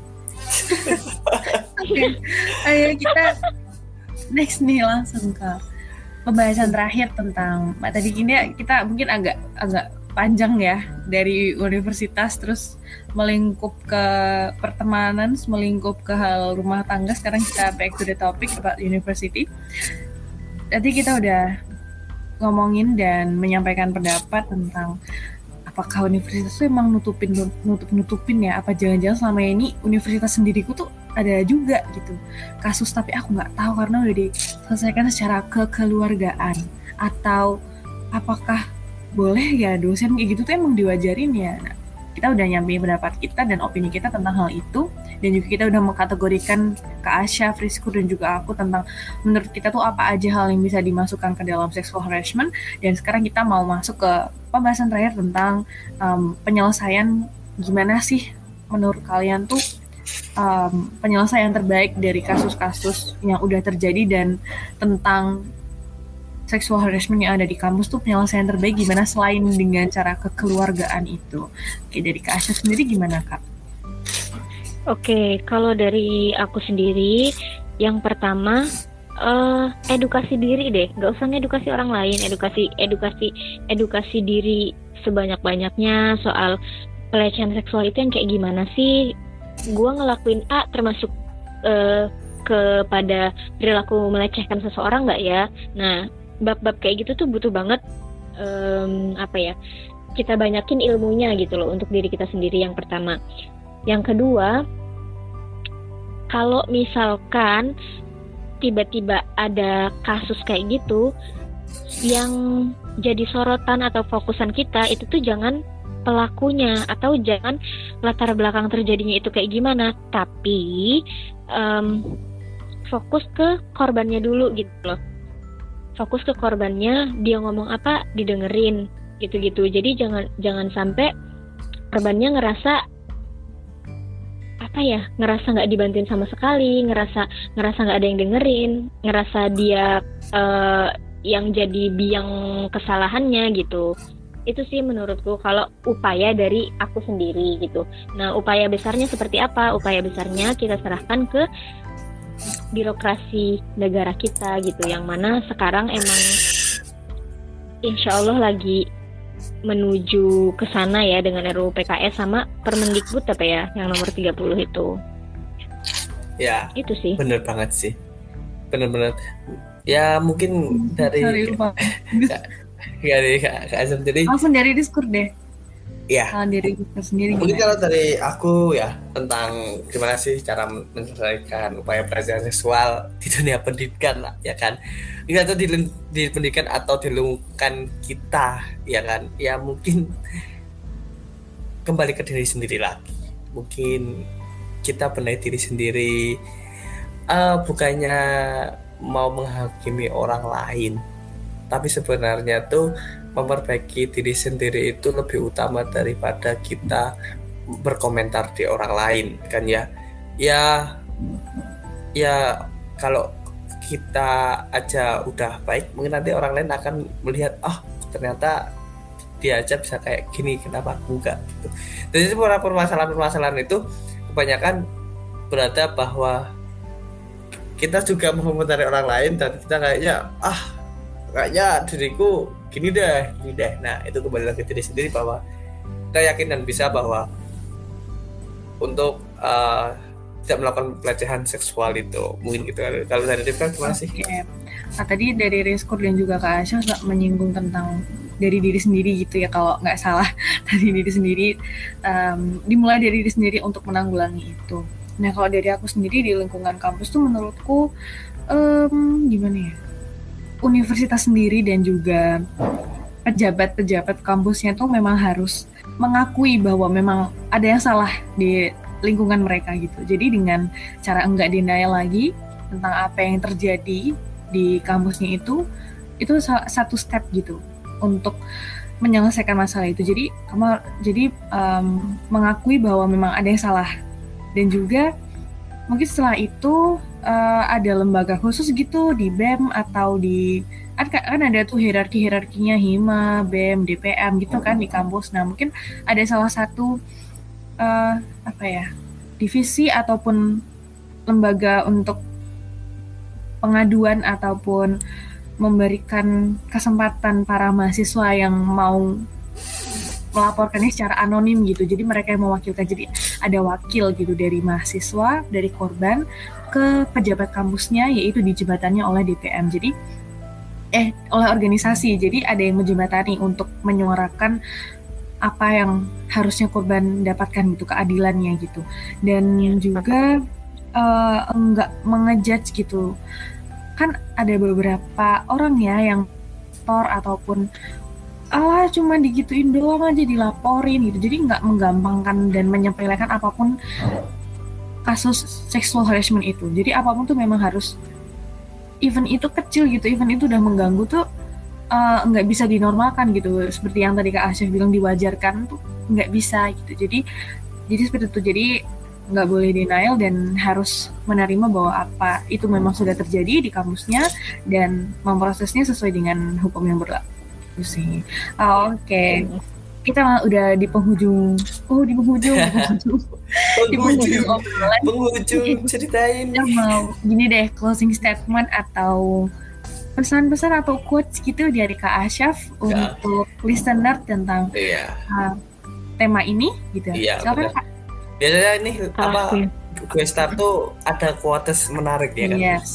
Oke. Ayo kita next nih langsung ke pembahasan terakhir tentang tadi ini kita mungkin agak agak panjang ya, dari universitas terus melingkup ke pertemanan, melingkup ke hal rumah tangga. Sekarang kita back to the topic about university. Tadi kita udah ngomongin dan menyampaikan pendapat tentang apakah universitas itu emang nutupin nutup nutupin ya, apa jangan-jangan selama ini universitas sendiriku tuh ada juga gitu kasus, tapi aku nggak tahu karena udah diselesaikan secara kekeluargaan, atau apakah boleh ya dosen kayak gitu tuh emang diwajarin ya. Nah, kita udah nyampein pendapat kita dan opini kita tentang hal itu, dan juga kita udah mengkategorikan Kak Asya, Frisco, dan juga aku tentang menurut kita tuh apa aja hal yang bisa dimasukkan ke dalam sexual harassment. Dan sekarang kita mau masuk ke pembahasan terakhir tentang um, penyelesaian, gimana sih menurut kalian tuh um, penyelesaian terbaik dari kasus-kasus yang udah terjadi, dan tentang seksual harassment yang ada di kampus tuh penyelesaian terbaik gimana selain dengan cara kekeluargaan itu. Oke, dari Kak Asya sendiri gimana, Kak? Oke, kalau dari aku sendiri, yang pertama uh, edukasi diri deh, nggak usah ngedukasi orang lain, edukasi edukasi edukasi diri sebanyak-banyaknya soal pelecehan seksual itu yang kayak gimana sih. Gua ngelakuin A termasuk uh, kepada perilaku melecehkan seseorang nggak ya? Nah, bab-bab kayak gitu tuh butuh banget um, apa ya, kita banyakin ilmunya gitu loh untuk diri kita sendiri, yang pertama. Yang kedua, kalau misalkan tiba-tiba ada kasus kayak gitu, yang jadi sorotan atau fokusan kita itu tuh jangan pelakunya atau jangan latar belakang terjadinya itu kayak gimana, tapi um, fokus ke korbannya dulu gitu loh. Fokus ke korbannya, dia ngomong apa didengerin gitu-gitu. Jadi jangan jangan sampai korbannya ngerasa apa ya, ngerasa nggak dibantuin sama sekali, ngerasa ngerasa nggak ada yang dengerin, ngerasa dia uh, yang jadi biang kesalahannya gitu. Itu sih menurutku kalau upaya dari aku sendiri gitu. Nah, upaya besarnya seperti apa? Upaya besarnya kita serahkan ke birokrasi negara kita gitu, yang mana sekarang emang insya Allah lagi menuju ke sana ya dengan R U U P K S sama Permendikbud apa ya yang nomor tiga puluh itu. Ya, itu sih. Bener banget sih. Bener-bener. Ya mungkin dari dari Kak Asam sendiri. Langsung dari diskur deh. Ya. Kalau diri kita sendiri. Mungkin gimana? Kalau dari aku ya tentang gimana sih cara menyelesaikan upaya pelecehan seksual di dunia pendidikan ya kan. Ini atau di, di pendidikan atau di lingkungan kita ya kan. Ya mungkin kembali ke diri sendiri lagi. Mungkin kita benahi diri sendiri. Uh, bukannya mau menghakimi orang lain, tapi sebenarnya tuh memperbaiki diri sendiri itu lebih utama daripada kita berkomentar di orang lain kan ya. Ya ya kalau kita aja udah baik, mungkin nanti orang lain akan melihat, oh ternyata dia aja bisa kayak gini, kenapa aku enggak gitu. Jadi permasalahan-permasalahan itu kebanyakan berada bahwa kita juga mengomentari orang lain dan kita kayaknya ah kayaknya diriku gini deh, gini deh. Nah, itu kembali lagi diri sendiri bahwa kita yakin dan bisa bahwa untuk uh, tidak melakukan pelecehan seksual itu. Mungkin gitu. Kalau dari Rifka gimana sih? Okay. Nah, tadi dari Rizkur dan juga Kak Asya juga menyinggung tentang dari diri sendiri gitu ya, kalau nggak salah dari diri sendiri, um, dimulai dari diri sendiri untuk menanggulangi itu. Nah, kalau dari aku sendiri di lingkungan kampus tuh menurutku um, gimana ya? Universitas sendiri dan juga pejabat-pejabat kampusnya tuh memang harus mengakui bahwa memang ada yang salah di lingkungan mereka gitu. Jadi dengan cara enggak denial lagi tentang apa yang terjadi di kampusnya itu, itu satu step gitu untuk menyelesaikan masalah itu. Jadi jadi um, mengakui bahwa memang ada yang salah, dan juga mungkin setelah itu Uh, ada lembaga khusus gitu di B E M atau di kan ada tuh hierarki-hierarkinya HIMA, B E M, D P M gitu kan di kampus. Nah mungkin ada salah satu uh, apa ya divisi ataupun lembaga untuk pengaduan ataupun memberikan kesempatan para mahasiswa yang mau melaporkannya secara anonim gitu. Jadi mereka yang mewakilkan, jadi ada wakil gitu dari mahasiswa, dari korban ke pejabat kampusnya, yaitu dijembatani oleh D P M. Jadi eh oleh organisasi. Jadi ada yang menjembatani untuk menyuarakan apa yang harusnya korban dapatkan gitu, keadilannya gitu. Dan ya, juga uh, enggak mengejudge gitu. Kan ada beberapa orang ya yang tor ataupun Allah cuma digituin doang aja, dilaporin gitu. Jadi nggak menggampangkan dan menyepelekan apapun kasus sexual harassment itu. Jadi apapun tuh memang harus, even itu kecil gitu, even itu udah mengganggu tuh uh, nggak bisa dinormalkan gitu. Seperti yang tadi Kak Asaf bilang diwajarkan tuh nggak bisa gitu. Jadi jadi seperti itu. Jadi nggak boleh denial dan harus menerima bahwa apa itu memang sudah terjadi di kampusnya dan memprosesnya sesuai dengan hukum yang berlaku. Sih. Oh, oke. Okay. Kita udah di penghujung. Oh, di penghujung. di penghujung obrolan. Penghujung ceritain. Kita mau gini deh, closing statement atau pesan-pesan atau quotes gitu dari Kak Asaf ya, untuk listener tentang ya, uh, tema ini gitu. Iya. Biasanya nih oh, apa iya. gue start tuh ada quotes menarik ya kan. Yes.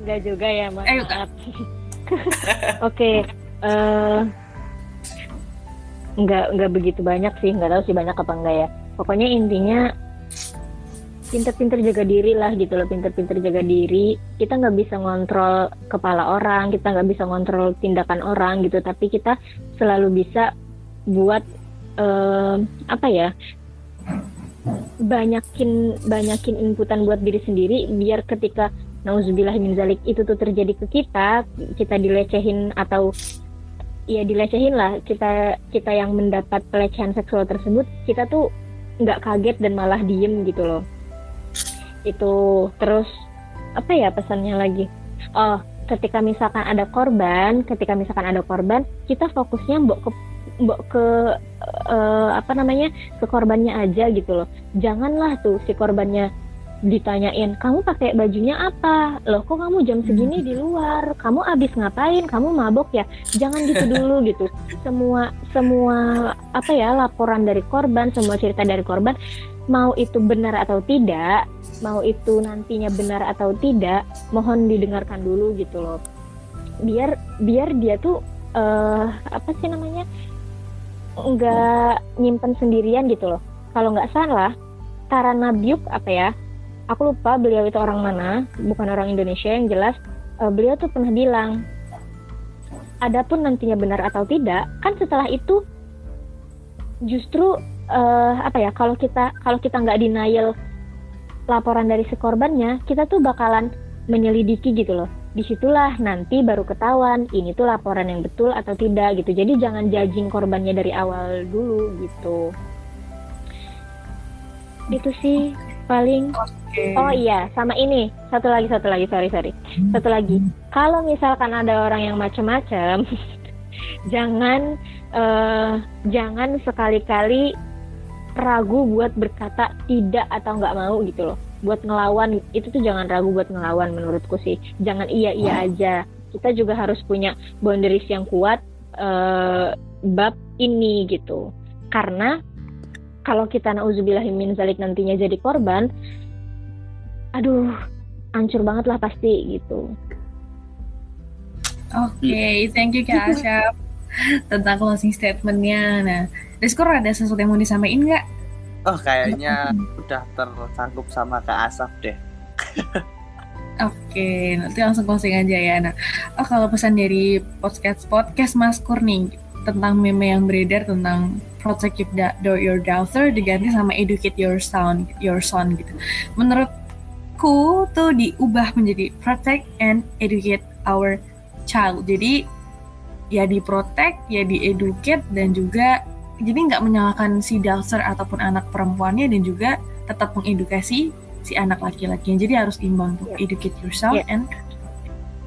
Enggak juga ya, maaf. Oke, uh, enggak enggak begitu banyak sih, enggak tahu sih banyak apa enggak ya. Pokoknya intinya pinter-pinter jaga diri lah gitu loh, pinter-pinter jaga diri. Kita nggak bisa ngontrol kepala orang, kita nggak bisa ngontrol tindakan orang gitu, tapi kita selalu bisa buat uh, apa ya? Banyakin banyakin inputan buat diri sendiri biar ketika nauzubillah min zalik itu tuh terjadi ke kita, kita dilecehin atau ya dilecehin lah, kita kita yang mendapat pelecehan seksual tersebut, kita tuh nggak kaget dan malah diem gitu loh. Itu terus apa ya pesannya lagi? Oh, ketika misalkan ada korban, ketika misalkan ada korban, kita fokusnya mbok ke mbok ke uh, apa namanya ke korbannya aja gitu loh. Janganlah tuh si korbannya ditanyain, kamu pakai bajunya apa? Loh kok kamu jam segini di luar? Kamu abis ngapain? Kamu mabok ya? Jangan gitu dulu gitu. Semua semua apa ya laporan dari korban, semua cerita dari korban, mau itu benar atau tidak, mau itu nantinya benar atau tidak, mohon didengarkan dulu gitu loh. Biar biar dia tuh uh, apa sih namanya nggak nyimpen sendirian gitu loh. Kalau nggak salah, Tarana Biuk apa ya? Aku lupa beliau itu orang mana, bukan orang Indonesia yang jelas. Uh, beliau tuh pernah bilang, adapun nantinya benar atau tidak, kan setelah itu justru uh, apa ya? Kalau kita kalau kita nggak denial laporan dari si korbannya, kita tuh bakalan menyelidiki gitu loh. Disitulah nanti baru ketahuan ini tuh laporan yang betul atau tidak gitu. Jadi jangan judging korbannya dari awal dulu gitu. Itu sih paling. Okay. Oh iya, sama ini satu lagi satu lagi sorry sorry satu lagi. Kalau misalkan ada orang yang macam-macam, jangan uh, jangan sekali-kali ragu buat berkata tidak atau nggak mau gitu loh. Buat ngelawan itu tuh jangan ragu buat ngelawan menurutku sih. Jangan iya iya aja. Kita juga harus punya boundaries yang kuat uh, bab ini gitu. Karena kalau kita na'udzubillahi min zalik nantinya jadi korban, aduh, hancur banget lah pasti gitu. Oke, okay, thank you Kak Asaf tentang closing statement-nya. Nah, Rizkur ada sesuatu yang mau disampaikan nggak? Oh, kayaknya udah tertangkup sama Kak Asaf deh. Oke, okay, nanti langsung closing aja ya. Nah, oh, kalau pesan dari podcast podcast Maskur nih tentang meme yang beredar tentang protect your daughter diganti sama educate your son, your son gitu. Menurutku tuh diubah menjadi protect and educate our child. Jadi ya di protect, ya di educate, dan juga jadi nggak menyalahkan si daughter ataupun anak perempuannya, dan juga tetap mengedukasi si anak laki-lakinya. Jadi harus imbang tuh, yeah. Educate yourself yeah. and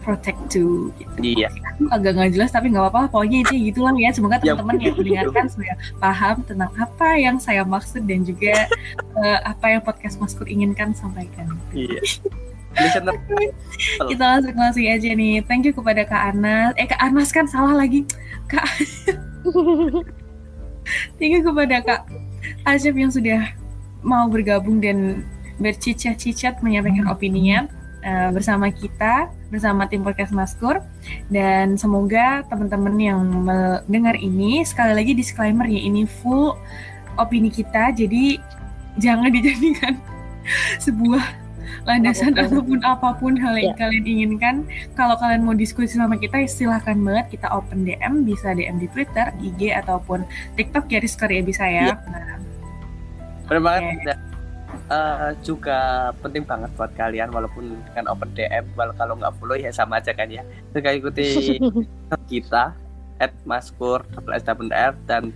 protect too gitu. Iya. Agak nggak jelas tapi nggak apa-apa. Pokoknya itu gitulah ya. Semoga teman-teman yang mendengarkan sudah paham tentang apa yang saya maksud dan juga uh, apa yang podcast Maskur inginkan sampaikan. Iya. Kita langsung langsung aja nih. Thank you kepada Kak Anas. Eh Kak Anas kan salah lagi. Kak. Thank you kepada Kak Asaf yang sudah mau bergabung dan bercicat-cicat menyampaikan opininya uh, bersama kita, bersama tim podcast Maskur, dan semoga teman-teman yang mendengar ini, sekali lagi disclaimer ya, ini full opini kita, jadi jangan dijadikan sebuah landasan oh, ataupun oh. apapun hal yang yeah. kalian inginkan. Kalau kalian mau diskusi sama kita, silahkan banget, kita open D M, bisa D M di Twitter, I G ataupun TikTok garis karya bisa ya. Yeah. Nah. Benar banget. Okay. Uh, juga penting banget buat kalian, walaupun kan open D M, kalau nggak follow ya sama aja kan ya. Juga ikuti kita at maskur underscore r dan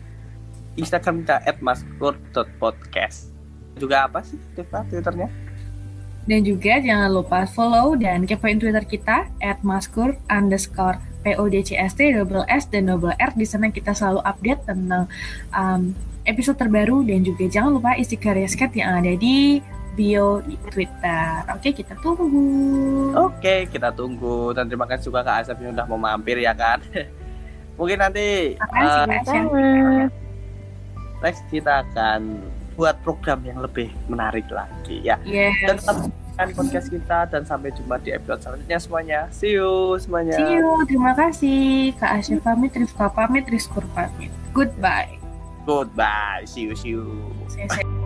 Instagram kita at maskur dot podcast. Juga apa sih Twitternya? Dan juga jangan lupa follow dan kepoin Twitter kita at maskur underscore p o d c s t double s dan double r. Di sana kita selalu update tentang um, episode terbaru, dan juga jangan lupa isi karya sketch yang ada di bio di Twitter. Oke, kita tunggu. Oke, kita tunggu. Dan terima kasih juga Kak Asaf yang udah mau mampir ya kan. Mungkin nanti uh, next kita akan buat program yang lebih menarik lagi ya. Yes. Dan saksikan podcast kita, dan sampai jumpa di episode selanjutnya semuanya. See you semuanya. See you. Terima kasih Kak Asya pamit, Rifka pamit, Rizkur pamit. Goodbye. Goodbye. See you, see you. See you, see you.